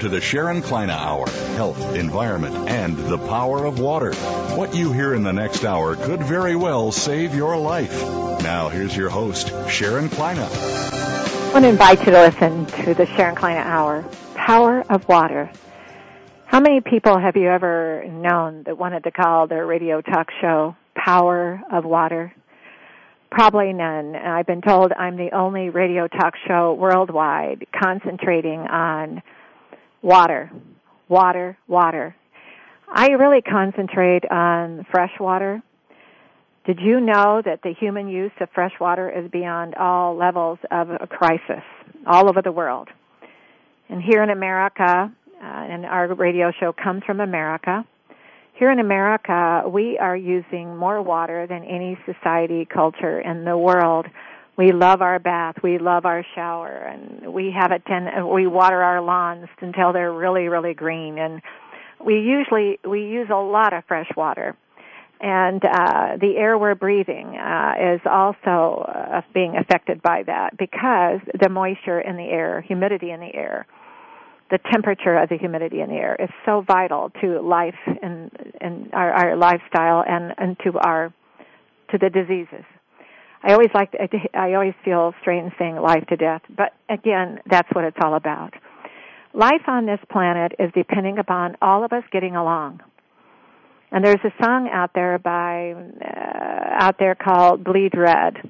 to the Sharon Kleiner Hour, health, environment, and the power of water. What you hear in the next hour could very well save your life. Now, here's your host, Sharon Kleiner. I want to invite you to listen to the Sharon Kleiner Hour, Power of Water. How many people have you ever known that wanted to call their radio talk show Power of Water? Probably none. I've been told I'm the only radio talk show worldwide concentrating on water, water, water. I really concentrate on fresh water. Did you know that the human use of fresh water is beyond all levels of a crisis all over the world? And here in America, and our radio show comes from America, here in America, we are using more water than any society, culture in the world. We love our bath, we love our shower, and we water our lawns until they're really, really green. And we use a lot of fresh water. And the air we're breathing is also being affected by that, because the moisture in the air, humidity in the air, the temperature of the humidity in the air is so vital to life and our lifestyle and to the diseases. I always feel strange saying life to death, but again, that's what it's all about. Life on this planet is depending upon all of us getting along. And there's a song out there called Bleed Red.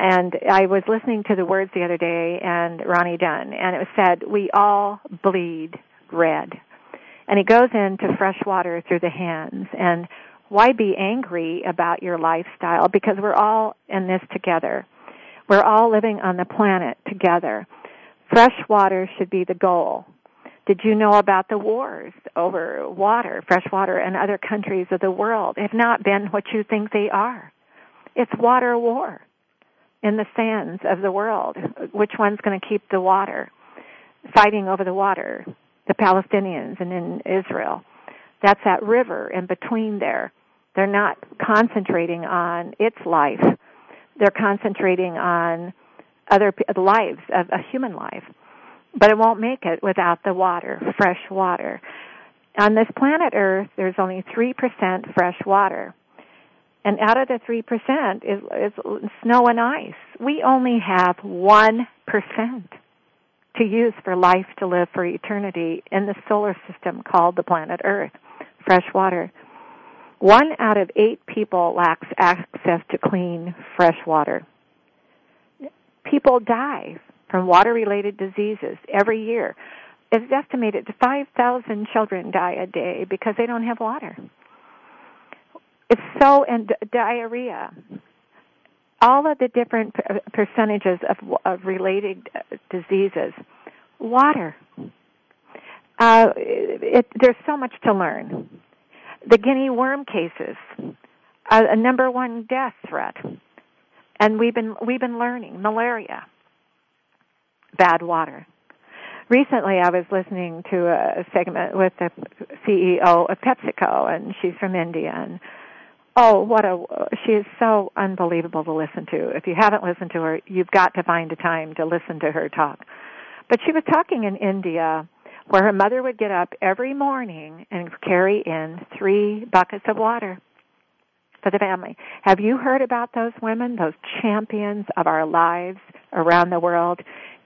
And I was listening to the words the other day, and Ronnie Dunn, and it said, "We all bleed red." And it goes into fresh water through the hands. And why be angry about your lifestyle? Because we're all in this together. We're all living on the planet together. Fresh water should be the goal. Did you know about the wars over water, fresh water, in other countries of the world? Have not been what you think they are. It's water war in the sands of the world. Which one's going to keep the water? Fighting over the water, the Palestinians and in Israel. That's that river in between there. They're not concentrating on its life. They're concentrating on other lives, of a human life. But it won't make it without the water, fresh water. On this planet Earth, there's only 3% fresh water. And out of the 3% is snow and ice. We only have 1% to use for life to live for eternity in the solar system called the planet Earth, fresh water. 1 out of 8 people lacks access to clean, fresh water. People die from water-related diseases every year. It's estimated 5,000 children die a day because they don't have water. It's so, and diarrhea. All of the different percentages of related diseases. Water. There's so much to learn. The guinea worm cases, a number one death threat. And we've been learning malaria. Bad water. Recently, I was listening to a segment with the CEO of PepsiCo, and she's from India. And she is so unbelievable to listen to. If you haven't listened to her, you've got to find a time to listen to her talk. But she was talking in India, where her mother would get up every morning and carry in 3 buckets of water for the family. Have you heard about those women, those champions of our lives around the world,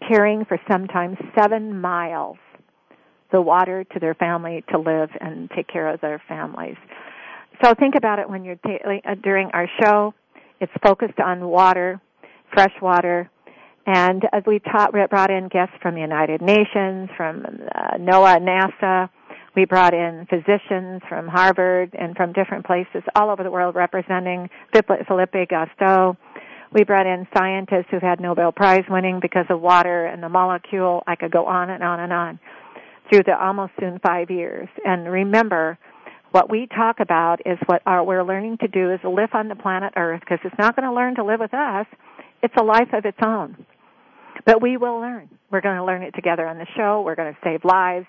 carrying for sometimes 7 miles the water to their family to live and take care of their families? So think about it when you're during our show. It's focused on water, fresh water, and as we brought in guests from the United Nations, from NOAA, NASA. We brought in physicians from Harvard and from different places all over the world representing Philippe Cousteau. We brought in scientists who've had Nobel Prize winning because of water and the molecule. I could go on and on and on through the almost soon 5 years. And remember, what we talk about is what we're learning to do is live on the planet Earth, because it's not going to learn to live with us. It's a life of its own. But we will learn. We're going to learn it together on the show. We're going to save lives.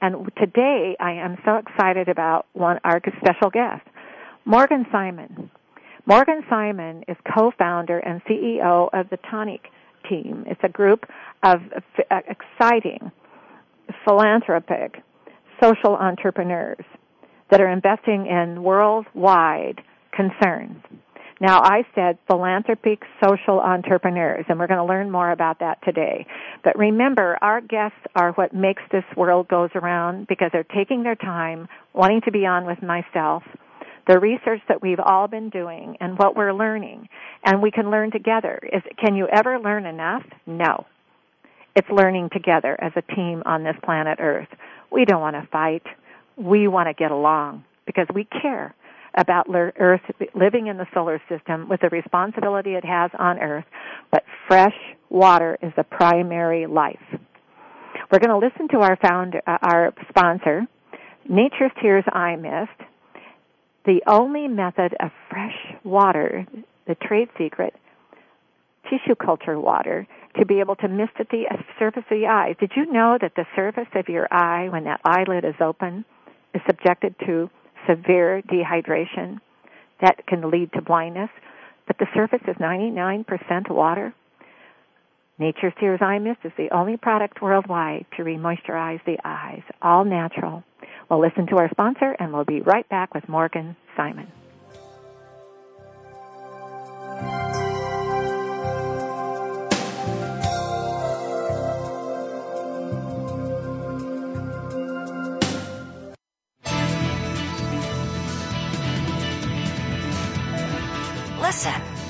And today, I am so excited about our special guest, Morgan Simon. Morgan Simon is co-founder and CEO of the Toniic team. It's a group of exciting philanthropic social entrepreneurs that are investing in worldwide concerns. Now, I said philanthropic social entrepreneurs, and we're going to learn more about that today. But remember, our guests are what makes this world goes around because they're taking their time, wanting to be on with myself, the research that we've all been doing and what we're learning, and we can learn together. Can you ever learn enough? No. It's learning together as a team on this planet Earth. We don't want to fight. We want to get along because we care about Earth, living in the solar system with the responsibility it has on Earth, but fresh water is the primary life. We're going to listen to our founder, our sponsor, Nature's Tears Eye Mist, the only method of fresh water, the trade secret, tissue culture water, to be able to mist at the surface of the eye. Did you know that the surface of your eye, when that eyelid is open, is subjected to severe dehydration that can lead to blindness, but the surface is 99% water? Nature's Tears Eye Mist is the only product worldwide to remoisturize the eyes, all natural. We'll listen to our sponsor, and we'll be right back with Morgan Simon. Listen.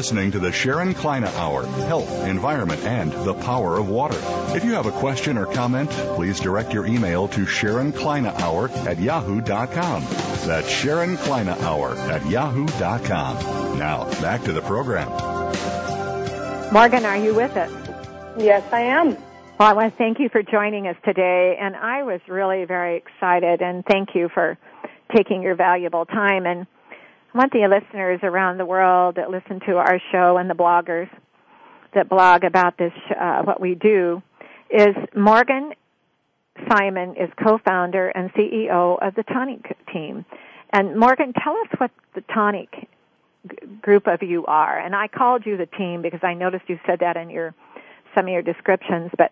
Listening to the Sharon Kleiner Hour, Health, Environment, and the Power of Water. If you have a question or comment, please direct your email to SharonKleinerHour@yahoo.com. That's SharonKleinerHour@yahoo.com. Now, back to the program. Morgan, are you with us? Yes, I am. Well, I want to thank you for joining us today, and I was really very excited, and thank you for taking your valuable time. And I want the listeners around the world that listen to our show and the bloggers that blog about this, what we do, is Morgan Simon is co-founder and CEO of the Toniic team. And Morgan, tell us what the Toniic group of you are. And I called you the team because I noticed you said that in some of your descriptions. But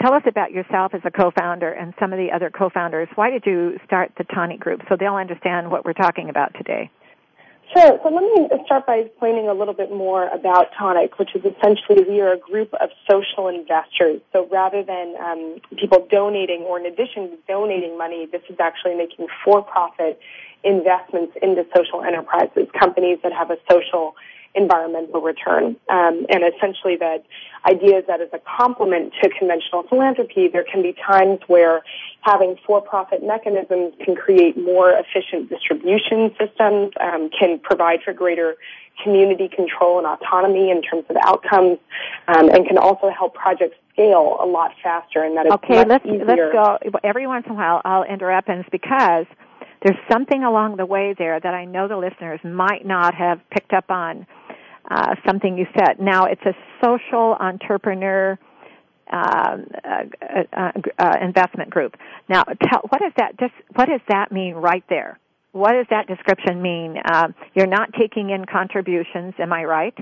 tell us about yourself as a co-founder and some of the other co-founders. Why did you start the Toniic group so they'll understand what we're talking about today? Sure. So let me start by explaining a little bit more about Toniic, which is essentially we are a group of social investors. So rather than people donating or in addition to donating money, this is actually making for-profit investments into social enterprises, companies that have a social environmental return. And essentially that idea is that as a complement to conventional philanthropy, there can be times where having for-profit mechanisms can create more efficient distribution systems, can provide for greater community control and autonomy in terms of outcomes, and can also help projects scale a lot faster. And that is okay, let's go. Every once in a while I'll interrupt, and it's because there's something along the way there that I know the listeners might not have picked up on. Something you said. Now, it's a social entrepreneur investment group. Now, what does that mean right there? What does that description mean? You're not taking in contributions, am I right?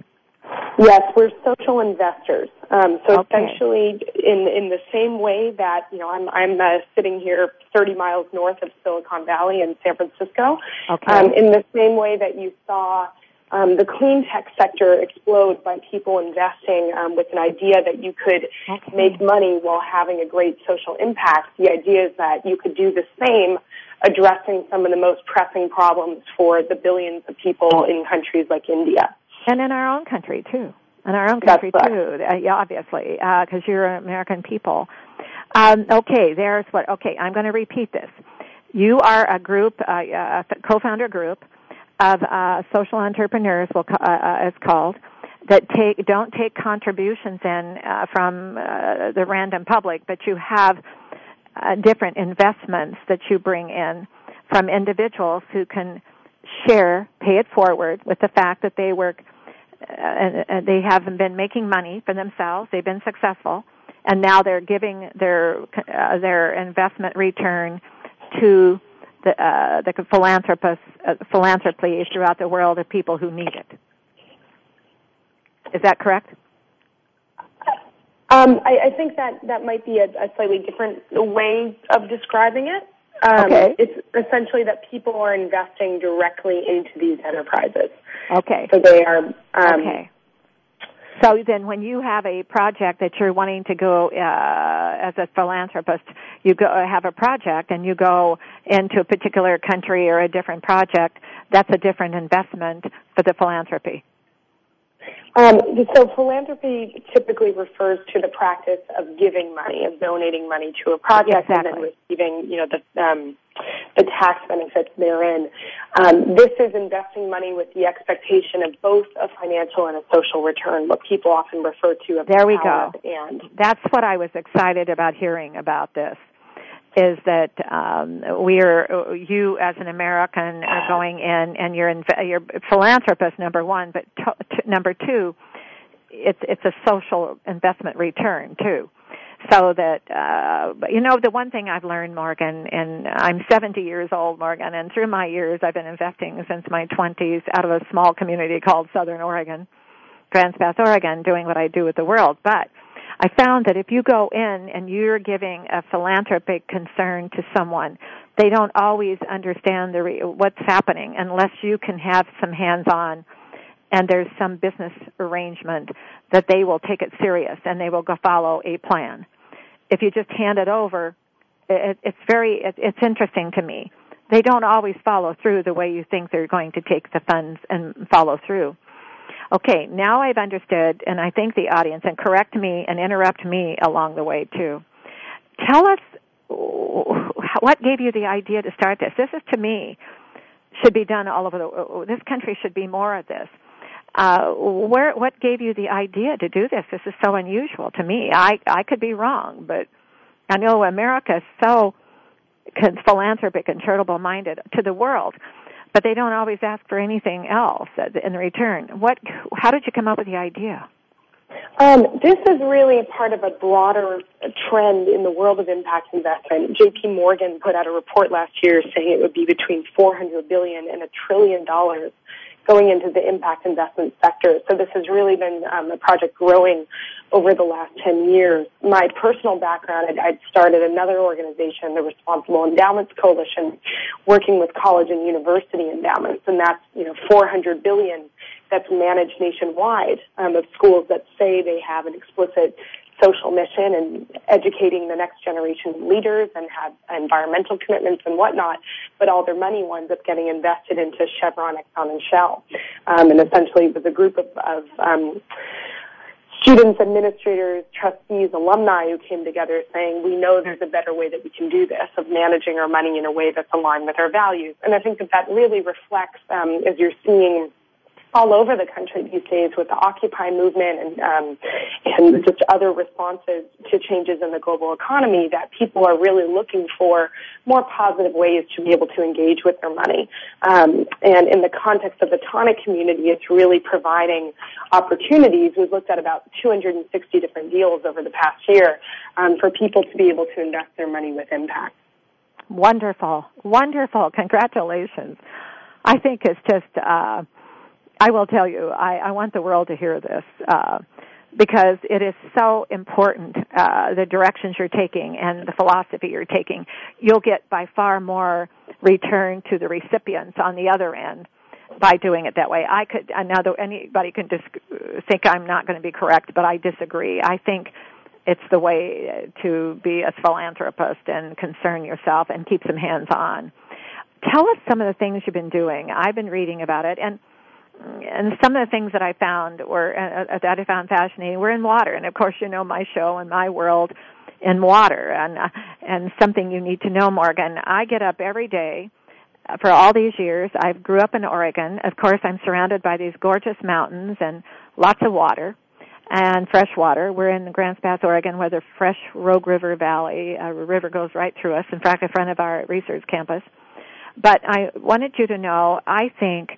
Yes, we're social investors. Essentially, in the same way that I'm sitting here 30 miles north of Silicon Valley in San Francisco. Okay. In the same way that you saw the clean tech sector explode by people investing with an idea that you could make money while having a great social impact. The idea is that you could do the same addressing some of the most pressing problems for the billions of people in countries like India. And in our own country, too. In our own country, too, obviously, because you're American people. I'm going to repeat this. You are a group, a co-founder group of social entrepreneurs, it's called, that don't take contributions in from the random public, but you have different investments that you bring in from individuals who can share, pay it forward with the fact that they work and they haven't been making money for themselves. They've been successful, and now they're giving their investment return to the philanthropy throughout the world of people who need it. Is that correct? I think that might be a slightly different way of describing it. Okay. It's essentially that people are investing directly into these enterprises. Okay. So they are... okay. So then when you have a project that you're wanting to go, as a philanthropist, you go have a project and you go into a particular country or a different project, that's a different investment for the philanthropy. So philanthropy typically refers to the practice of giving money, of donating money to a project and then receiving, the tax benefits therein. This is investing money with the expectation of both a financial and a social return, what people often refer to as there we go. And that's what I was excited about hearing about this, is that you as an American are going in and you're philanthropist, number one, but number two, it's a social investment return, too. So that, the one thing I've learned, Morgan, and I'm 70 years old, Morgan, and through my years I've been investing since my 20s out of a small community called Southern Oregon, Grants Pass, Oregon, doing what I do with the world. But I found that if you go in and you're giving a philanthropic concern to someone, they don't always understand what's happening unless you can have some hands-on and there's some business arrangement that they will take it serious and they will go follow a plan. If you just hand it over, it's interesting to me. They don't always follow through the way you think they're going to take the funds and follow through. Okay, now I've understood, and I think the audience, and correct me and interrupt me along the way too. Tell us what gave you the idea to start this. This is, to me, should be done all over this country should be more of this. What gave you the idea to do this? This is so unusual to me. I could be wrong, but I know America is so philanthropic and charitable-minded to the world, but they don't always ask for anything else in return. How did you come up with the idea? This is really part of a broader trend in the world of impact investment. JP Morgan put out a report last year saying it would be between $400 billion and $1 trillion going into the impact investment sector. So this has really been a project growing over the last 10 years. My personal background, I'd started another organization, the Responsible Endowments Coalition, working with college and university endowments, and that's, $400 billion that's managed nationwide of schools that say they have an explicit social mission and educating the next generation of leaders and have environmental commitments and whatnot, but all their money winds up getting invested into Chevron, Exxon, and Shell. And essentially it was a group of students, administrators, trustees, alumni who came together saying, we know there's a better way that we can do this, of managing our money in a way that's aligned with our values. And I think that really reflects, as you're seeing all over the country these days with the Occupy movement and just other responses to changes in the global economy, that people are really looking for more positive ways to be able to engage with their money. And in the context of the Toniic community, it's really providing opportunities. We've looked at about 260 different deals over the past year for people to be able to invest their money with impact. Wonderful. Wonderful. Congratulations. I think it's just... I will tell you, I want the world to hear this because it is so important, the directions you're taking and the philosophy you're taking. You'll get by far more return to the recipients on the other end by doing it that way. I could, now anybody can just think I'm not going to be correct, but I disagree. I think it's the way to be a philanthropist and concern yourself and keep some hands on. Tell us some of the things you've been doing. I've been reading about it, and some of the things that I found were that I found fascinating were in water. And of course, you know my show and my world in water, and something you need to know, Morgan. I get up every day. For all these years, I grew up in Oregon. Of course, I'm surrounded by these gorgeous mountains and lots of water and fresh water. We're in Grants Pass, Oregon, where the fresh Rogue River Valley, a river goes right through us, in fact, in front of our research campus. But I wanted you to know, I think,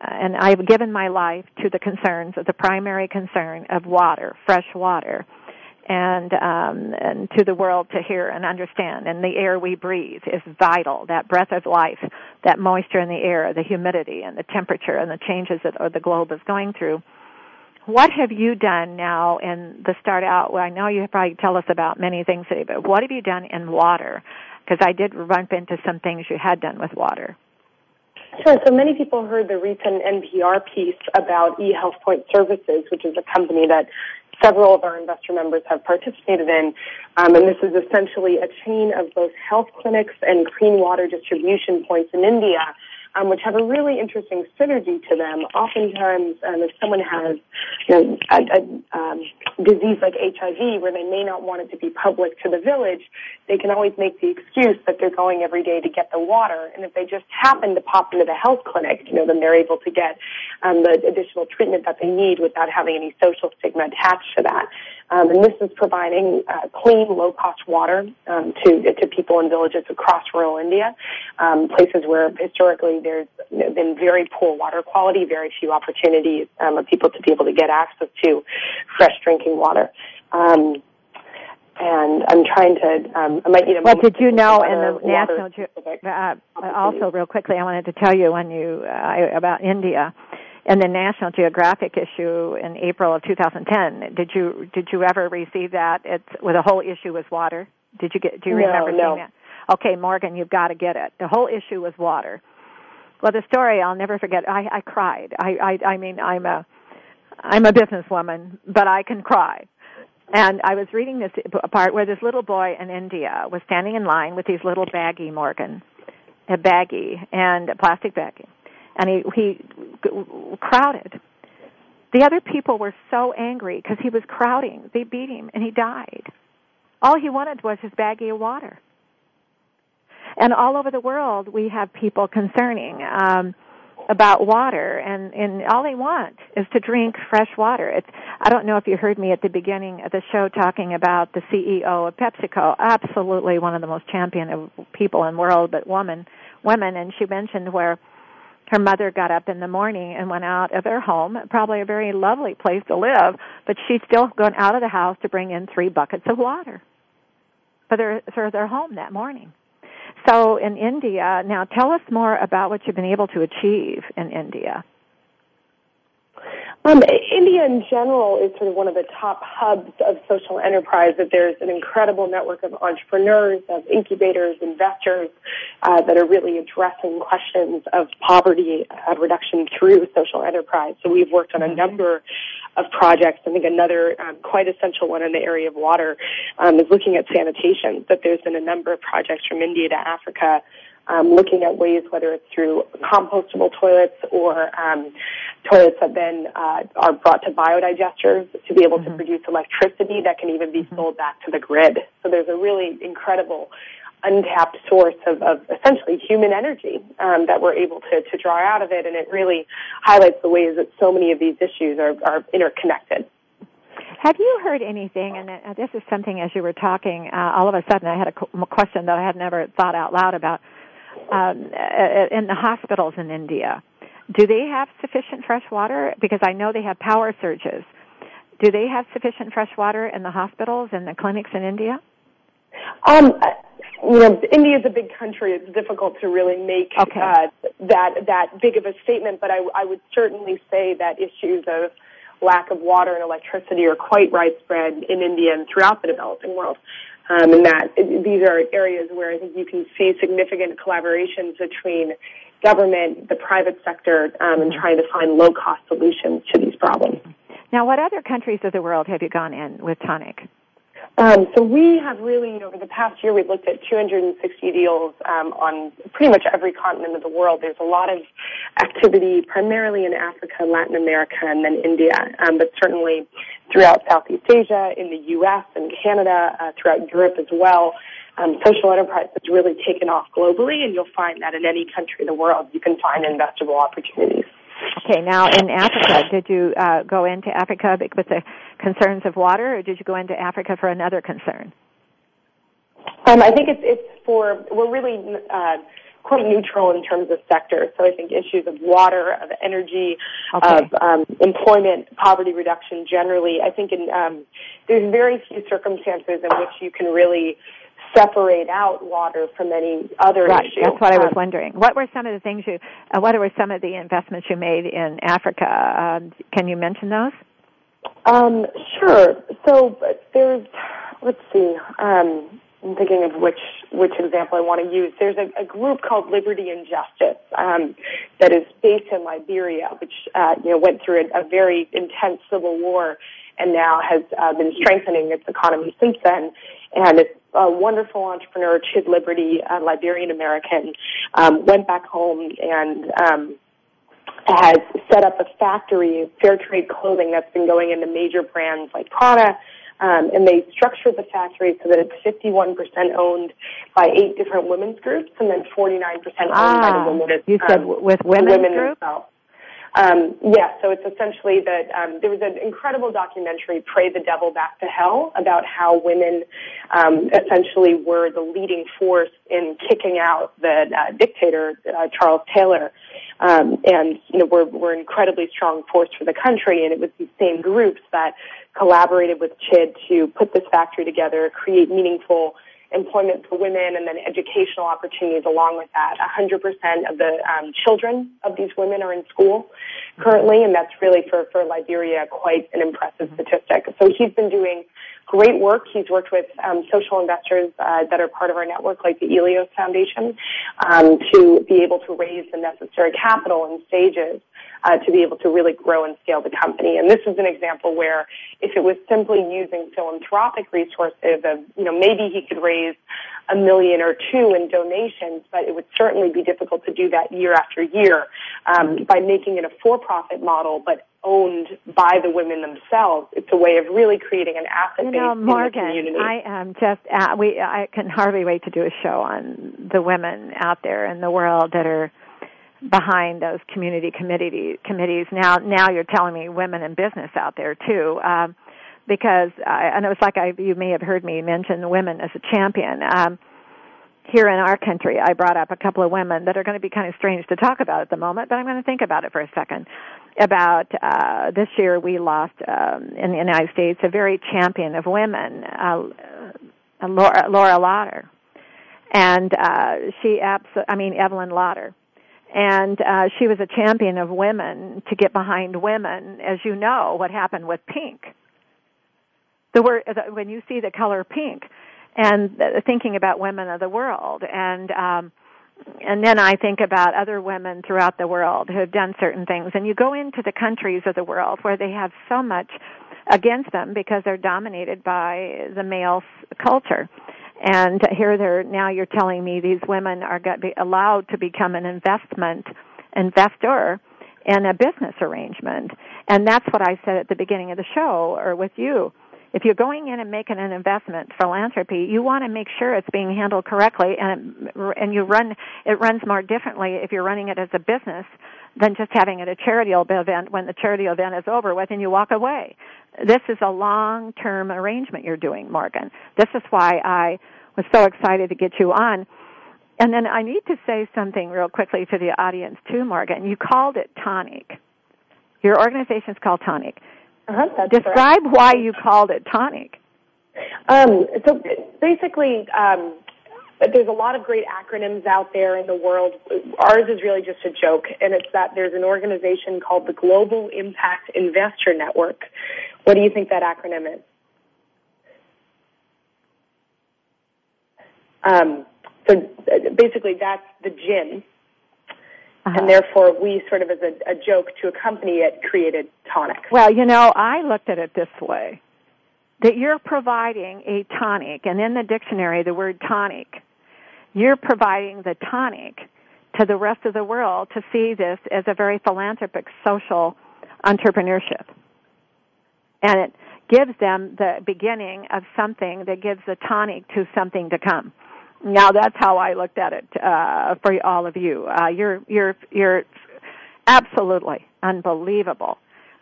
and I've given my life to the concerns, the primary concern of water, fresh water, and to the world to hear and understand. And the air we breathe is vital, that breath of life, that moisture in the air, the humidity and the temperature and the changes that the globe is going through. What have you done now in the start out? Well, I know you probably tell us about many things, but what have you done in water? Because I did bump into some things you had done with water. Sure. So many people heard the recent NPR piece about eHealthPoint Services, which is a company that several of our investor members have participated in, and this is essentially a chain of both health clinics and clean water distribution points in India, which have a really interesting synergy to them. Oftentimes, if someone has disease like HIV where they may not want it to be public to the village, they can always make the excuse that they're going every day to get the water. And if they just happen to pop into the health clinic, then they're able to get the additional treatment that they need without having any social stigma attached to that. And this is providing clean, low-cost water to people in villages across rural India, places where historically there's been very poor water quality, very few opportunities of people to be able to get access to fresh drinking water. And I'm trying to, I might need a moment. Well, did you know in the National Geographic, also real quickly, I wanted to tell you about India. And the National Geographic issue in April of 2010, did you ever receive that? The whole issue was water. Do you remember seeing that? Okay, Morgan, you've got to get it. The whole issue was water. Well, the story I'll never forget. I cried. I mean, I'm a businesswoman, but I can cry. And I was reading this part where this little boy in India was standing in line with these little baggie, Morgan, a baggie and a plastic baggie. And he crowded. The other people were so angry because he was crowding. They beat him, and he died. All he wanted was his baggie of water. And all over the world, we have people concerning about water, and all they want is to drink fresh water. I don't know if you heard me at the beginning of the show talking about the CEO of PepsiCo, absolutely one of the most champion of people in the world, but women, and she mentioned where her mother got up in the morning and went out of their home, probably a very lovely place to live, but she'd still gone out of the house to bring in 3 buckets of water for their home that morning. So in India, now tell us more about what you've been able to achieve in India. India in general is sort of one of the top hubs of social enterprise, that there's an incredible network of entrepreneurs, of incubators, investors that are really addressing questions of poverty reduction through social enterprise. So we've worked on a number of projects. I think another quite essential one in the area of water is looking at sanitation, that there's been a number of projects from India to Africa looking at ways, whether it's through compostable toilets or toilets that then are brought to biodigesters to be able to produce electricity that can even be sold back to the grid. So there's a really incredible untapped source of essentially human energy that we're able to draw out of it, and it really highlights the ways that so many of these issues are interconnected. Have you heard anything, and this is something as you were talking, all of a sudden I had a question that I had never thought out loud about, in the hospitals in India, do they have sufficient fresh water? Because I know they have power surges. Do they have sufficient fresh water in the hospitals and the clinics in India? India is a big country. It's difficult to really make that big of a statement, but I would certainly say that issues of lack of water and electricity are quite widespread in India and throughout the developing world. And that these are areas where I think you can see significant collaborations between government, the private sector, and trying to find low-cost solutions to these problems. Now, what other countries of the world have you gone in with Toniic? So we have really, over the past year, we've looked at 260 deals on pretty much every continent of the world. There's a lot of activity, primarily in Africa, Latin America, and then India, but certainly throughout Southeast Asia, in the U.S. and Canada, throughout Europe as well. Social enterprise has really taken off globally, and you'll find that in any country in the world, you can find investable opportunities. Okay, now in Africa, did you go into Africa with the concerns of water, or did you go into Africa for another concern? I think we're really quite neutral in terms of sector. So I think issues of water, of energy, of employment, poverty reduction generally. I think there's very few circumstances in which you can really separate out water from any other issue. That's what I was wondering. What were some of the investments you made in Africa? Can you mention those? Sure. So there's, let's see. I'm thinking of which example I want to use. There's a group called Liberty and Justice that is based in Liberia, which went through a very intense civil war, and now has been strengthening its economy since then. And it's a wonderful entrepreneur, Chid Liberty, a Liberian-American, went back home and has set up a factory, fair trade clothing, that's been going into major brands like Prada. And they structured the factory so that it's 51% owned by 8 different women's groups, and then 49% owned by the women. You said with women groups? So it's essentially that there was an incredible documentary, Pray the Devil Back to Hell, about how women essentially were the leading force in kicking out the dictator, Charles Taylor, and were an incredibly strong force for the country. And it was these same groups that collaborated with Chid to put this factory together, create meaningful employment for women, and then educational opportunities along with that. 100% of the children of these women are in school currently, and that's really for Liberia quite an impressive statistic. So he's been doing great work. He's worked with social investors that are part of our network, like the Elios Foundation, to be able to raise the necessary capital and stages to be able to really grow and scale the company. And this is an example where if it was simply using philanthropic resources of, maybe he could raise $1 million or $2 million in donations, but it would certainly be difficult to do that year after year. By making it a for-profit model, but owned by the women themselves, it's a way of really creating an asset base Morgan, in the community. I am just I can hardly wait to do a show on the women out there in the world that are behind those community committees. Now you're telling me women in business out there too, because you may have heard me mention women as a champion. Here in our country, I brought up a couple of women that are going to be kind of strange to talk about at the moment, but I'm going to think about it for a second. About this year, we lost in the United States a very champion of women, Laura Lauder, and Evelyn Lauder. And she was a champion of women, to get behind women, as you know what happened with pink. The word, when you see the color pink, and thinking about women of the world, and then I think about other women throughout the world who have done certain things. And you go into the countries of the world where they have so much against them because they're dominated by the male culture. And here now you're telling me these women are going to be allowed to become an investor in a business arrangement. And that's what I said at the beginning of the show, or with you. If you're going in and making an investment, philanthropy, you want to make sure it's being handled correctly, and it runs more differently if you're running it as a business than just having it a charity event. When the charity event is over with and you walk away, this is a long-term arrangement you're doing, Morgan. This is why I was so excited to get you on. And then I need to say something real quickly to the audience too, Morgan. You called it Toniic. Your organization is called Toniic. Describe correct. Why you called it Toniic. So basically, there's a lot of great acronyms out there in the world. Ours is really just a joke, and it's that there's an organization called the Global Impact Investor Network. What do you think that acronym is? So basically, that's the GIN. And therefore, we sort of, as a joke to accompany it, created Toniic. Well, you know, I looked at it this way, that you're providing a tonic, and in the dictionary, the word tonic, you're providing the tonic to the rest of the world to see this as a very philanthropic social entrepreneurship. And it gives them the beginning of something that gives the tonic to something to come. Now that's how I looked at it, for all of you. You're absolutely unbelievable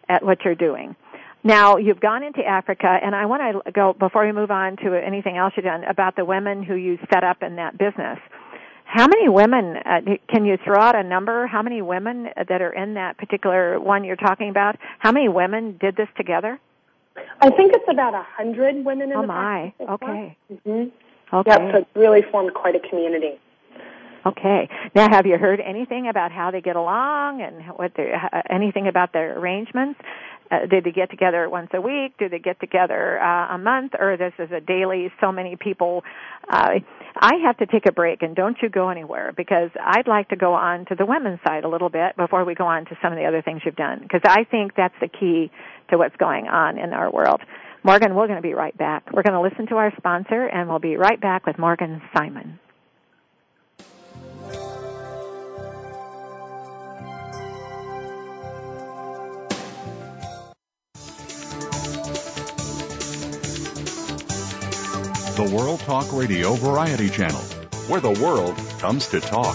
at what you're doing. Now you've gone into Africa, and I want to go, before we move on to anything else you've done, about the women who you set up in that business. How many women, can you throw out a number? How many women that are in that particular one you're talking about? How many women did this together? I think it's about 100 women in the business. Oh my, okay. Mm-hmm. Okay. Yep, so it's really formed quite a community. Okay. Now, have you heard anything about how they get along and what anything about their arrangements? Did they get together once a week? Do they get together a month? Or this is a daily, so many people? I have to take a break, and don't you go anywhere, because I'd like to go on to the women's side a little bit before we go on to some of the other things you've done, because I think that's the key to what's going on in our world. Morgan, we're going to be right back. We're going to listen to our sponsor, and we'll be right back with Morgan Simon. The World Talk Radio Variety Channel, where the world comes to talk.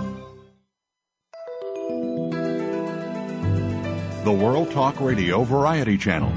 The World Talk Radio Variety Channel.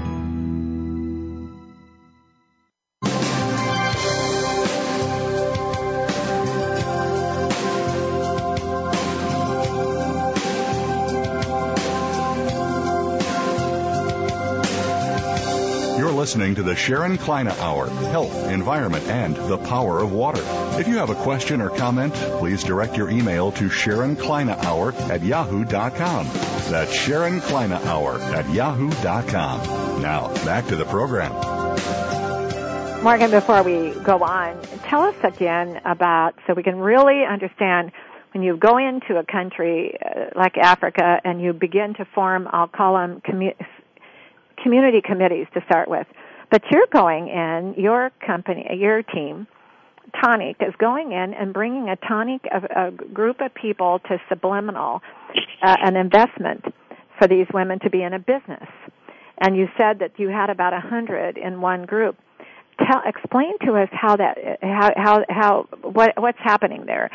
You're listening to the Sharon Kleiner Hour, Health, Environment, and the Power of Water. If you have a question or comment, please direct your email to SharonKleinerHour@yahoo.com. That's SharonKleinerHour@yahoo.com. Now, back to the program. Morgan, before we go on, tell us again about, so we can really understand, when you go into a country like Africa and you begin to form, I'll call them community committees to start with, but you're going in, your company, your team, Toniic, is going in and bringing a Toniic of a group of people to subliminal, an investment for these women to be in a business. And you said that you had about 100 in one group. Explain to us how that, what's happening there,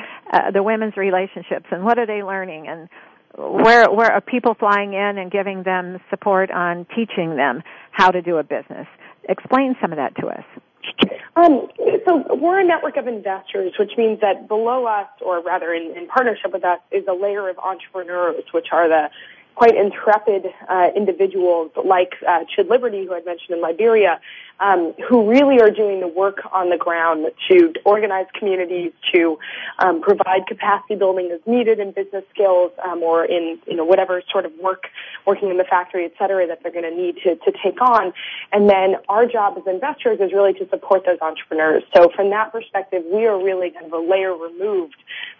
the women's relationships, and what are they learning, and where are people flying in and giving them support on teaching them how to do a business? Explain some of that to us. So we're a network of investors, which means that below us, or rather in partnership with us, is a layer of entrepreneurs, which are the quite intrepid individuals like Chid Liberty, who I mentioned in Liberia, who really are doing the work on the ground to organize communities, to provide capacity building as needed in business skills, or in, you know, whatever sort of working in the factory, et cetera, that they're going to need to take on. And then our job as investors is really to support those entrepreneurs. So from that perspective, we are really kind of a layer removed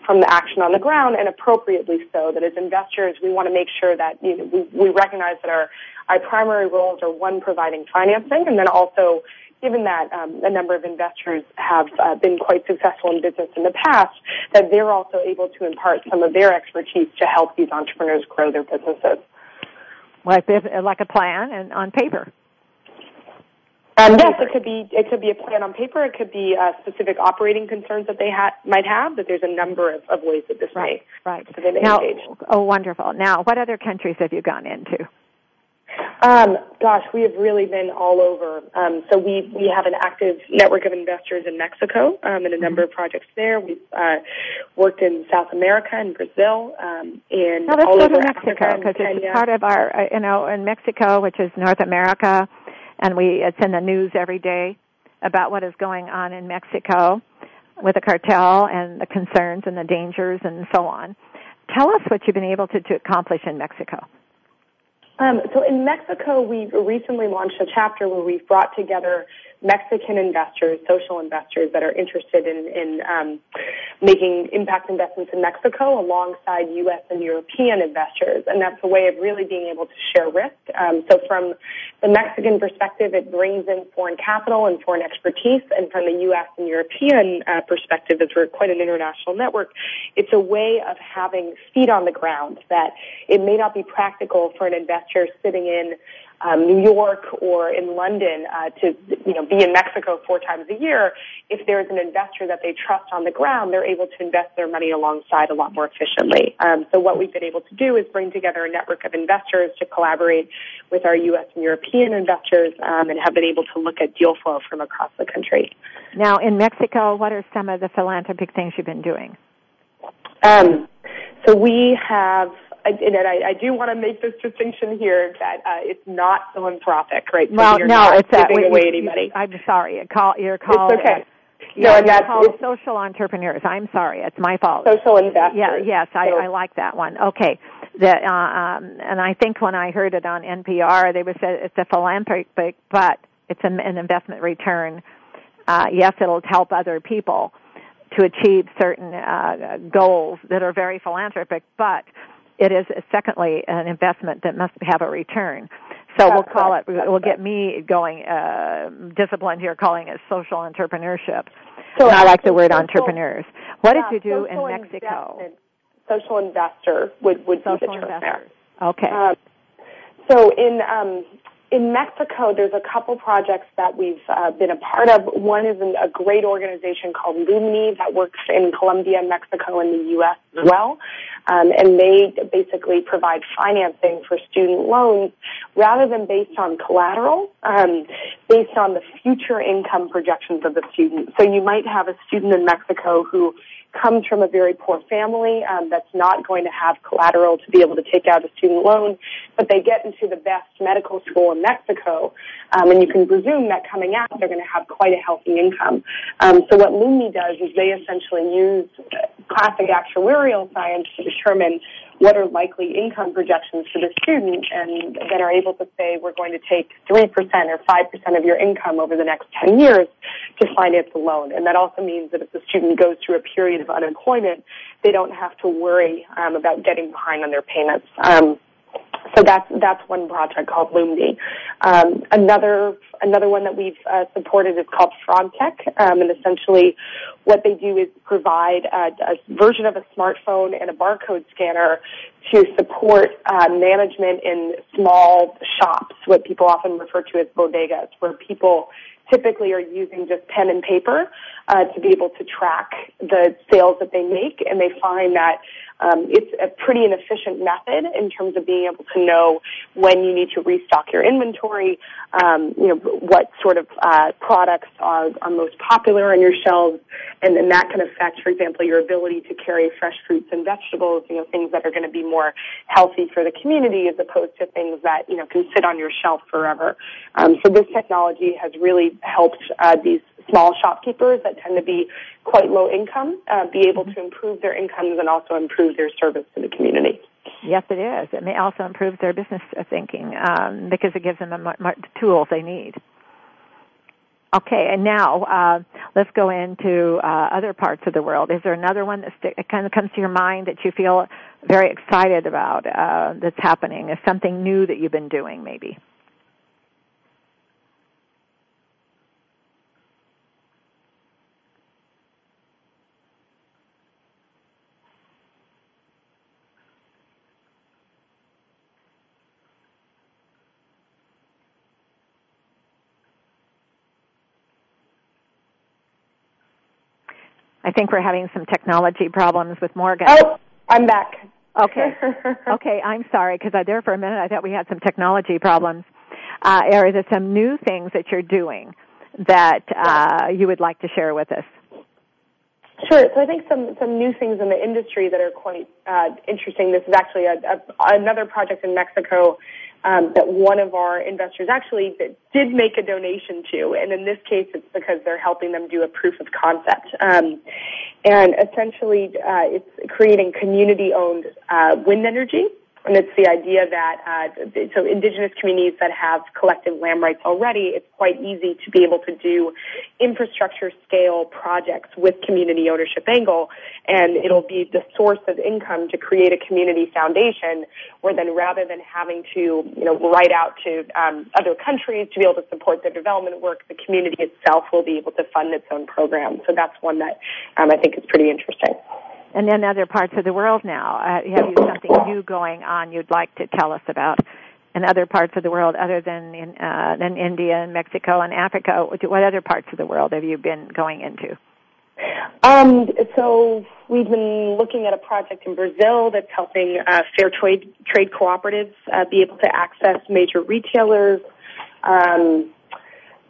from the action on the ground, and appropriately so, that as investors, we want to make sure that, you know, we recognize that our primary roles are, one, providing financing, and then also, given that a number of investors have been quite successful in business in the past, that they're also able to impart some of their expertise to help these entrepreneurs grow their businesses. Like a plan and on paper. Yes, it could be a plan on paper. It could be specific operating concerns that they might have. But there's a number of ways that this may engage. Oh, wonderful. Now, what other countries have you gone into? Gosh, we have really been all over. So we have an active network of investors in Mexico, and a number of projects there. We've worked in South America and Brazil, and now all over Mexico, because it's part of our, in Mexico, which is North America, and it's in the news every day about what is going on in Mexico with the cartel and the concerns and the dangers and so on. Tell us what you've been able to accomplish in Mexico. So in Mexico, we recently launched a chapter where we've brought together Mexican investors, social investors that are interested in making impact investments in Mexico alongside U.S. and European investors. And that's a way of really being able to share risk. So from the Mexican perspective, it brings in foreign capital and foreign expertise. And from the U.S. and European perspective, as we're quite an international network, it's a way of having feet on the ground that it may not be practical for an investor sitting in New York or in London to be in Mexico 4 times a year. If there's an investor that they trust on the ground, they're able to invest their money alongside a lot more efficiently. So what we've been able to do is bring together a network of investors to collaborate with our U.S. and European investors, and have been able to look at deal flow from across the country. Now, in Mexico, what are some of the philanthropic things you've been doing? So we have... I do want to make this distinction here that it's not philanthropic, right? So you're not giving away anybody. I'm sorry. You're called. It's okay. You're called social entrepreneurs. I'm sorry. It's my fault. Social investors. I like that one. Okay. And I think when I heard it on NPR, they would say it's a philanthropic, but it's an investment return. Yes, it'll help other people to achieve certain goals that are very philanthropic, but it is, secondly, an investment that must have a return. So that's get me going disciplined here, calling it social entrepreneurship. So I like the word entrepreneurs. What did you do in Mexico? Social investor would be the term there. Okay. So in Mexico, there's a couple projects that we've been a part of. One is a great organization called Lumini that works in Colombia, Mexico, and the U.S. as well. And they basically provide financing for student loans rather than based on collateral, based on the future income projections of the student. So you might have a student in Mexico who comes from a very poor family that's not going to have collateral to be able to take out a student loan, but they get into the best medical school in Mexico, and you can presume that coming out they're going to have quite a healthy income. So what Lumni does is they essentially use classic actuarial science to determine what are likely income projections for the student, and then are able to say we're going to take 3% or 5% of your income over the next 10 years to finance the loan. And that also means that if the student goes through a period of unemployment, they don't have to worry about getting behind on their payments. So that's one project called Lumni. Another one that we've supported is called Frontech, and essentially what they do is provide a version of a smartphone and a barcode scanner to support management in small shops, what people often refer to as bodegas, where people typically are using just pen and paper to be able to track the sales that they make, and they find that it's a pretty inefficient method in terms of being able to know when you need to restock your inventory, what sort of products are most popular on your shelves, and then that can affect, for example, your ability to carry fresh fruits and vegetables, things that are going to be more healthy for the community as opposed to things that, can sit on your shelf forever. So this technology has really helped these small shopkeepers that tend to be quite low income be able to improve their incomes and also improve their service to the community. Yes, it is. It may also improve their business thinking because it gives them the tools they need. Okay, and now let's go into other parts of the world. Is there another one that kind of comes to your mind that you feel very excited about that's happening? Is something new that you've been doing maybe? I think we're having some technology problems with Morgan. Oh, I'm back. Okay. Okay, I'm sorry, because there for a minute I thought we had some technology problems. Or there's some new things that you're doing that you would like to share with us. Sure. So I think some new things in the industry that are quite interesting. This is actually another project in Mexico that one of our investors actually did make a donation to, and in this case it's because they're helping them do a proof of concept. And essentially it's creating community-owned wind energy, and it's the idea that so indigenous communities that have collective land rights already, it's quite easy to be able to do infrastructure scale projects with community ownership angle, and it'll be the source of income to create a community foundation where then rather than having to, you know, write out to other countries to be able to support their development work, the community itself will be able to fund its own program. So that's one that I think is pretty interesting. And then other parts of the world now. Have you something new going on you'd like to tell us about in other parts of the world other than India and Mexico and Africa? What other parts of the world have you been going into? So we've been looking at a project in Brazil that's helping fair trade cooperatives be able to access major retailers.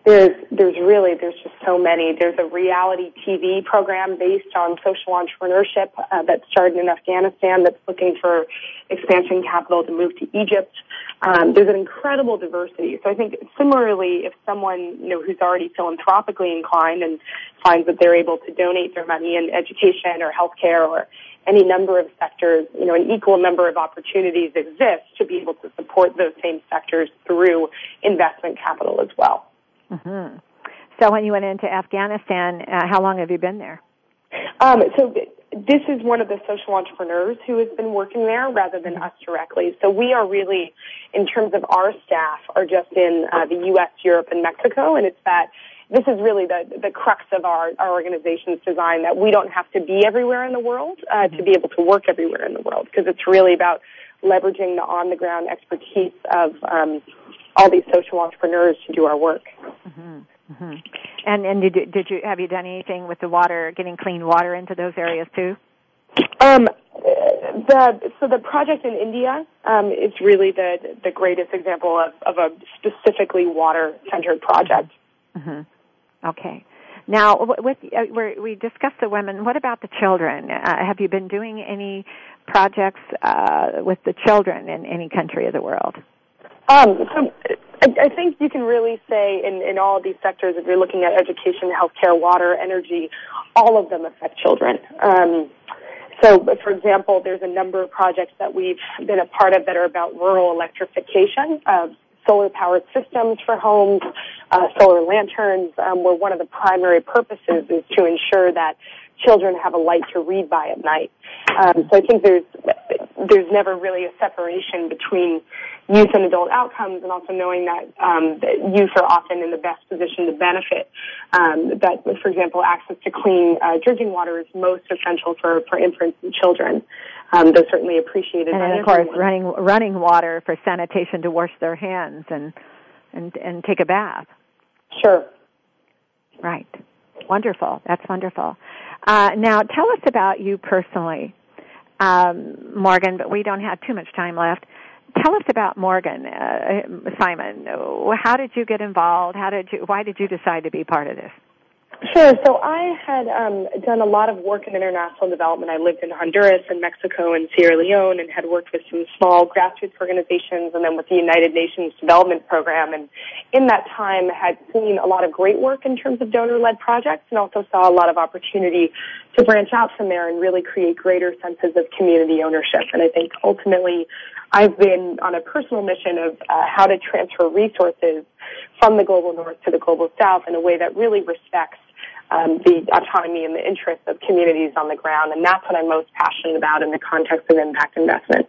There's just so many. There's a reality TV program based on social entrepreneurship that started in Afghanistan that's looking for expansion capital to move to Egypt. There's an incredible diversity. So I think similarly, if someone, you know, who's already philanthropically inclined and finds that they're able to donate their money in education or healthcare or any number of sectors, you know, an equal number of opportunities exist to be able to support those same sectors through investment capital as well. Mm-hmm. So when you went into Afghanistan, how long have you been there? So this is one of the social entrepreneurs who has been working there rather than us directly. So we are really, in terms of our staff, are just in the U.S., Europe, and Mexico, and it's that this is really the crux of our organization's design, that we don't have to be everywhere in the world to be able to work everywhere in the world, because it's really about leveraging the on-the-ground expertise of all these social entrepreneurs to do our work. Mm-hmm. Mm-hmm. And have you done anything with the water, getting clean water into those areas too? So the project in India is really the greatest example of a specifically water-centered project. Mm-hmm. Okay. Now, we discussed the women. What about the children? Have you been doing any projects with the children in any country of the world? So I think you can really say in all of these sectors, if you're looking at education, healthcare, water, energy, all of them affect children. So, for example, there's a number of projects that we've been a part of that are about rural electrification of solar-powered systems for homes, solar lanterns, where one of the primary purposes is to ensure that children have a light to read by at night. So I think there's never really a separation between youth and adult outcomes, and also knowing that youth are often in the best position to benefit. That, for example, access to clean drinking water is most essential for infants and children. They're certainly appreciated. And of course, running water for sanitation to wash their hands and take a bath. Sure. Right. Wonderful. That's wonderful. Now, tell us about you personally, Morgan, but we don't have too much time left. Tell us about Morgan, Simon. How did you get involved? Why did you decide to be part of this? Sure. So I had done a lot of work in international development. I lived in Honduras and Mexico and Sierra Leone, and had worked with some small grassroots organizations and then with the United Nations Development Program. And in that time had seen a lot of great work in terms of donor-led projects, and also saw a lot of opportunity to branch out from there and really create greater senses of community ownership. And I think ultimately I've been on a personal mission of how to transfer resources from the global north to the global south in a way that really respects the autonomy and the interests of communities on the ground, and that's what I'm most passionate about in the context of impact investment.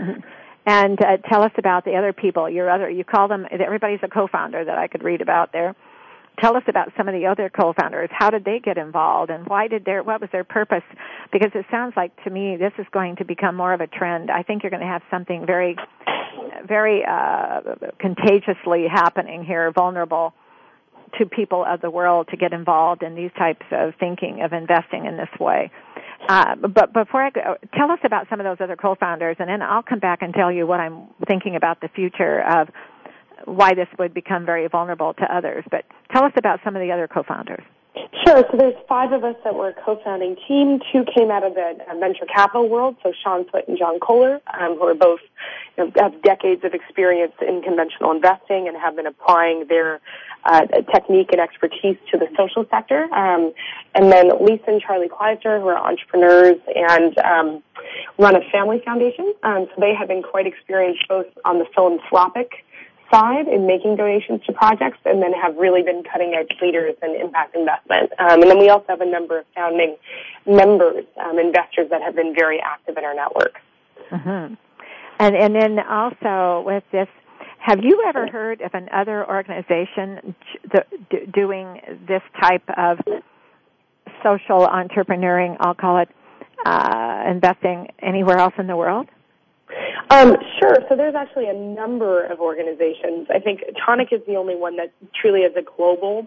Mm-hmm. And tell us about the other people. You call them. Everybody's a co-founder that I could read about there. Tell us about some of the other co-founders. How did they get involved, and what was their purpose? Because it sounds like to me this is going to become more of a trend. I think you're going to have something very, very contagiously happening here. Vulnerable to people of the world to get involved in these types of thinking, of investing in this way. But before I go, tell us about some of those other co-founders, and then I'll come back and tell you what I'm thinking about the future of why this would become very vulnerable to others. But tell us about some of the other co-founders. Sure. So there's five of us that were a co-founding team. Two came out of the venture capital world, so Sean Foote and John Kohler, who are both, you know, have decades of experience in conventional investing and have been applying their technique and expertise to the social sector. And then Lisa and Charlie Kleiser, who are entrepreneurs and run a family foundation. So they have been quite experienced both on the philanthropic side in making donations to projects, and then have really been cutting-edge leaders in impact investment. And then we also have a number of founding members, investors that have been very active in our network. Mm-hmm. And then also with this, have you ever heard of another organization doing this type of social entrepreneuring, I'll call it, investing anywhere else in the world? Sure. So there's actually a number of organizations. I think Toniic is the only one that truly has a global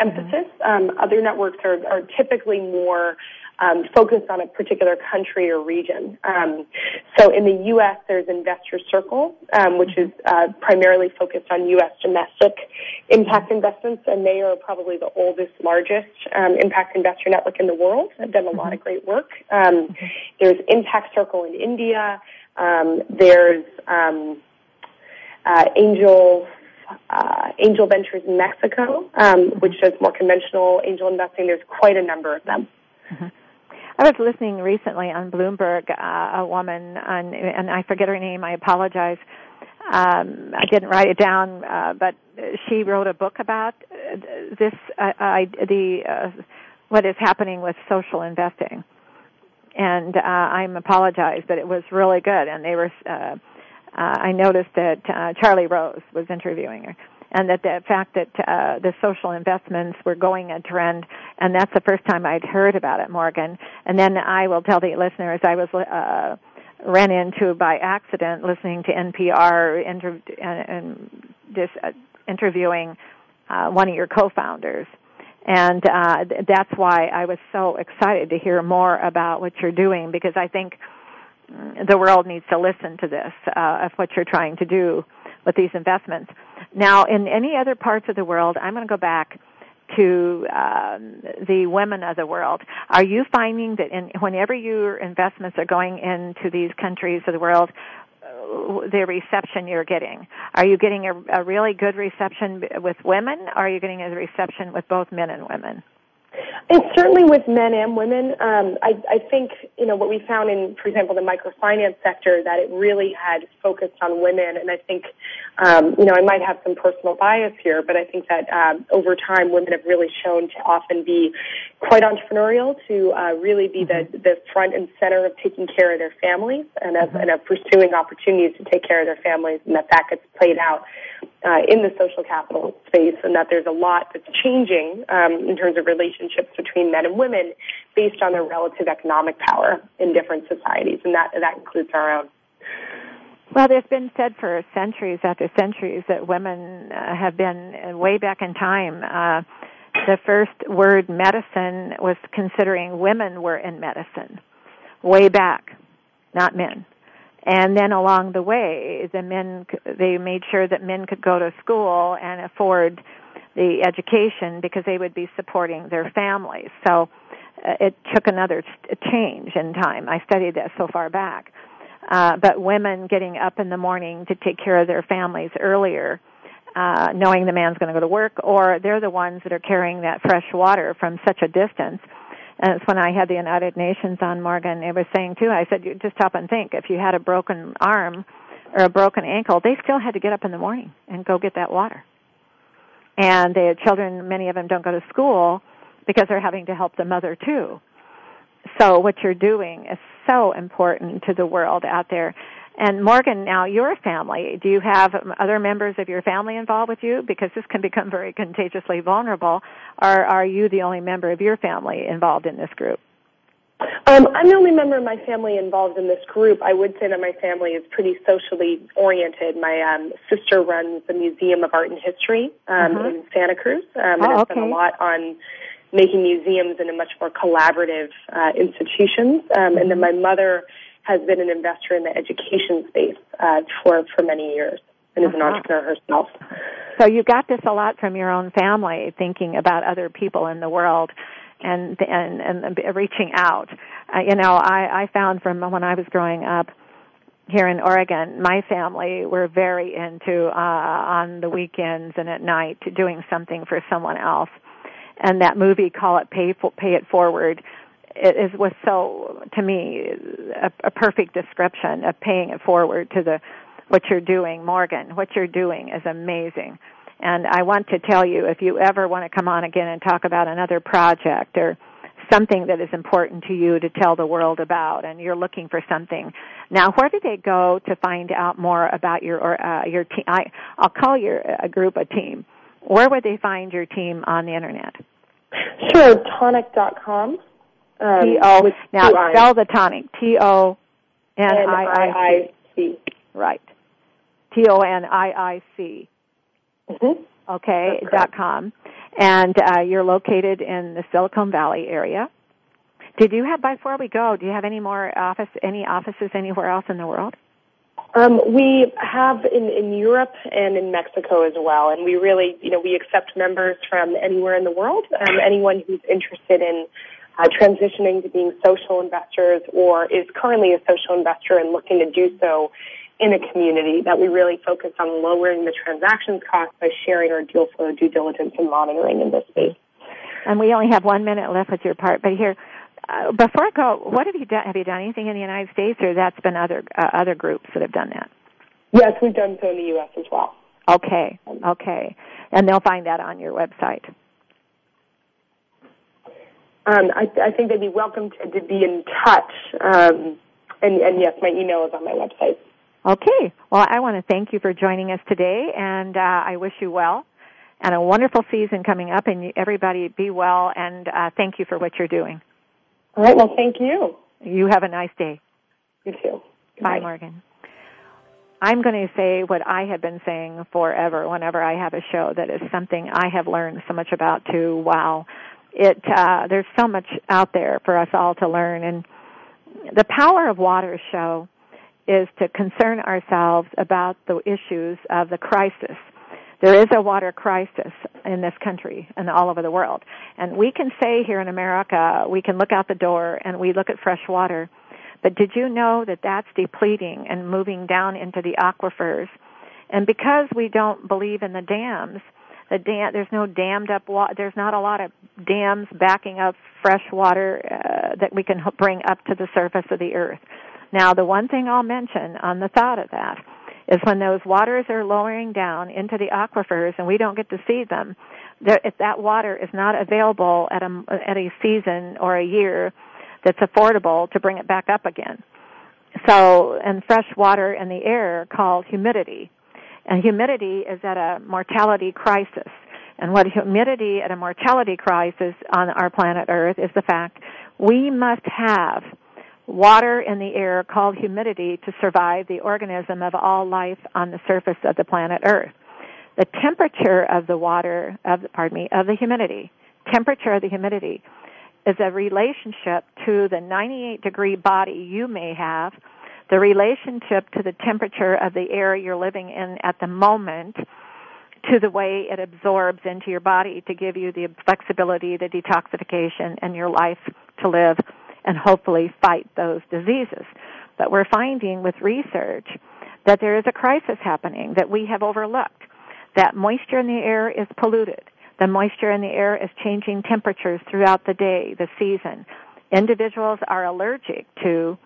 emphasis. Other networks are typically more focused on a particular country or region. So in the U.S., there's Investor Circle, which is primarily focused on U.S. domestic impact investments, and they are probably the oldest, largest impact investor network in the world. They've done a lot of great work. There's Impact Circle in India. There's Angel Ventures in Mexico, which does more conventional angel investing. There's quite a number of them. Mm-hmm. I was listening recently on Bloomberg, a woman, and I forget her name. I apologize. I didn't write it down, but she wrote a book about this, what is happening with social investing. And I'm apologize, but it was really good. And they were, I noticed that Charlie Rose was interviewing her, and that the fact that the social investments were going a trend, and that's the first time I'd heard about it, Morgan. And then I will tell the listeners I was ran into by accident listening to NPR and this interviewing one of your co-founders. And that's why I was so excited to hear more about what you're doing, because I think the world needs to listen to this, of what you're trying to do with these investments. Now, in any other parts of the world, I'm going to go back to the women of the world. Are you finding that whenever your investments are going into these countries of the world, the reception you're getting? Are you getting a really good reception with women, or are you getting a reception with both men and women? It's certainly with men and women. I think, you know, what we found in, for example, the microfinance sector, that it really had focused on women. And I think, you know, I might have some personal bias here, but I think that over time women have really shown to often be quite entrepreneurial, to really be the front and center of taking care of their families and of pursuing opportunities to take care of their families, and that gets played out in the social capital space, and that there's a lot that's changing in terms of relationships between men and women based on their relative economic power in different societies, and that includes our own. Well, there's been said for centuries after centuries that women have been way back in time. The first word medicine was considering women were in medicine, way back, not men. And then along the way, they made sure that men could go to school and afford the education, because they would be supporting their families. So it took another change in time. I studied that so far back. But women getting up in the morning to take care of their families earlier, knowing the man's going to go to work, or they're the ones that are carrying that fresh water from such a distance. And it's when I had the United Nations on, Morgan, they were saying, too, I said, you just stop and think. If you had a broken arm or a broken ankle, they still had to get up in the morning and go get that water. And the children, many of them don't go to school because they're having to help the mother, too. So what you're doing is so important to the world out there. And, Morgan, now your family, do you have other members of your family involved with you? Because this can become very contagiously vulnerable. Or are you the only member of your family involved in this group? I'm the only member of my family involved in this group. I would say that my family is pretty socially oriented. My sister runs the Museum of Art and History in Santa Cruz. And I've done a lot on making museums into much more collaborative institutions. And then my mother has been an investor in the education space for many years and is an entrepreneur herself. So you got this a lot from your own family, thinking about other people in the world and reaching out. I found from when I was growing up here in Oregon, my family were very into on the weekends and at night doing something for someone else. And that movie, Call It Pay It Forward, was so, to me, a perfect description of paying it forward to what you're doing. Morgan, what you're doing is amazing. And I want to tell you, if you ever want to come on again and talk about another project or something that is important to you to tell the world about, and you're looking for something. Now, where do they go to find out more about your team? I'll call your group a team. Where would they find your team on the Internet? Sure, toniic.com. Now, spell the Toniic. Toniic. Right. Toniic. Mm-hmm. Okay, .com. And you're located in the Silicon Valley area. Do you have any more offices anywhere else in the world? We have in Europe and in Mexico as well. And we really, we accept members from anywhere in the world, anyone who's interested in transitioning to being social investors or is currently a social investor and looking to do so in a community, that we really focus on lowering the transactions cost by sharing our deal flow, due diligence, and monitoring in this space. And we only have 1 minute left with your part, but here, before I go, what have you done? Have you done anything in the United States, or that's been other groups that have done that? Yes, we've done so in the U.S. as well. Okay. And they'll find that on your website. I think they'd be welcome to be in touch. And yes, my email is on my website. Okay. Well, I want to thank you for joining us today, and I wish you well and a wonderful season coming up, and everybody be well, and thank you for what you're doing. All right. Well, thank you. You have a nice day. You too. Bye, Morgan. I'm going to say what I have been saying forever whenever I have a show, that is something I have learned so much about too. Wow. There's so much out there for us all to learn, and the Power of Water show is to concern ourselves about the issues of the crisis. There is a water crisis in this country and all over the world. And we can say here in America, we can look out the door and we look at fresh water. But did you know that that's depleting and moving down into the aquifers? And because we don't believe in the dams, there's no dammed up water. There's not a lot of dams backing up fresh water that we can bring up to the surface of the earth. Now, the one thing I'll mention on the thought of that is when those waters are lowering down into the aquifers and we don't get to see them, if that water is not available at a season or a year that's affordable to bring it back up again. So, and fresh water in the air called humidity. And humidity is at a mortality crisis. And what humidity at a mortality crisis on our planet Earth is the fact we must have water in the air called humidity to survive the organism of all life on the surface of the planet Earth. The temperature of the water, temperature of the humidity is a relationship to the 98 degree body you may have, the relationship to the temperature of the air you're living in at the moment, to the way it absorbs into your body to give you the flexibility, the detoxification, and your life to live and hopefully fight those diseases. But we're finding with research that there is a crisis happening that we have overlooked, that moisture in the air is polluted. The moisture in the air is changing temperatures throughout the day, the season. Individuals are allergic to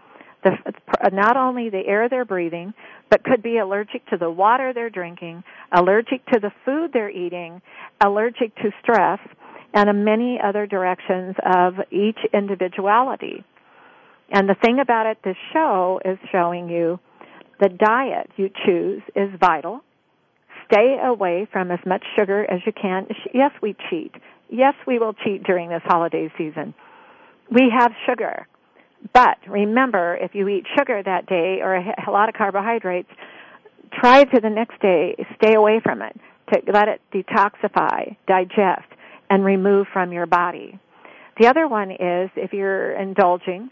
not only the air they're breathing, but could be allergic to the water they're drinking, allergic to the food they're eating, allergic to stress, and in many other directions of each individuality. And the thing about it, this show is showing you the diet you choose is vital. Stay away from as much sugar as you can. Yes, we cheat. Yes, we will cheat during this holiday season. We have sugar. But remember, if you eat sugar that day or a lot of carbohydrates, try to the next day, stay away from it, to let it detoxify, digest, and remove from your body. The other one is, if you're indulging,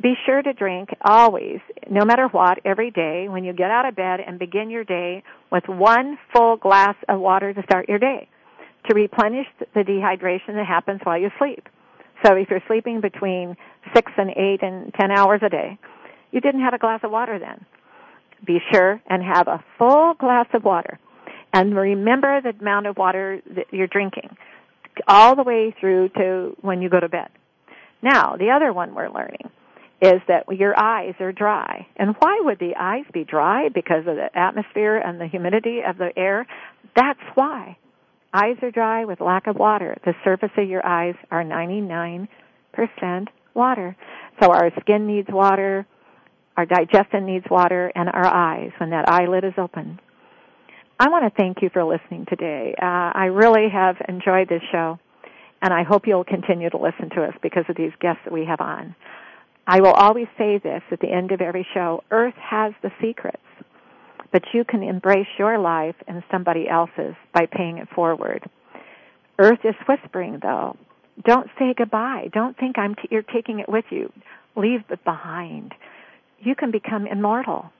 be sure to drink always, no matter what, every day when you get out of bed and begin your day with one full glass of water to start your day, to replenish the dehydration that happens while you sleep. So if you're sleeping between 6 and 8 and 10 hours a day, you didn't have a glass of water then. Be sure and have a full glass of water. And remember the amount of water that you're drinking all the way through to when you go to bed. Now, the other one we're learning is that your eyes are dry. And why would the eyes be dry? Because of the atmosphere and the humidity of the air. That's why. Eyes are dry with lack of water. The surface of your eyes are 99% water. So our skin needs water, our digestion needs water, and our eyes when that eyelid is open. I want to thank you for listening today. I really have enjoyed this show, and I hope you'll continue to listen to us because of these guests that we have on. I will always say this at the end of every show, Earth has the secrets. But you can embrace your life and somebody else's by paying it forward. Earth is whispering, though. Don't say goodbye. Don't think you're taking it with you. Leave it behind. You can become immortal.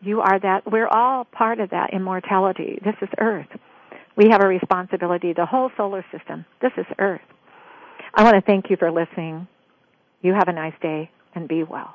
You are that. We're all part of that immortality. This is Earth. We have a responsibility, the whole solar system. This is Earth. I want to thank you for listening. You have a nice day and be well.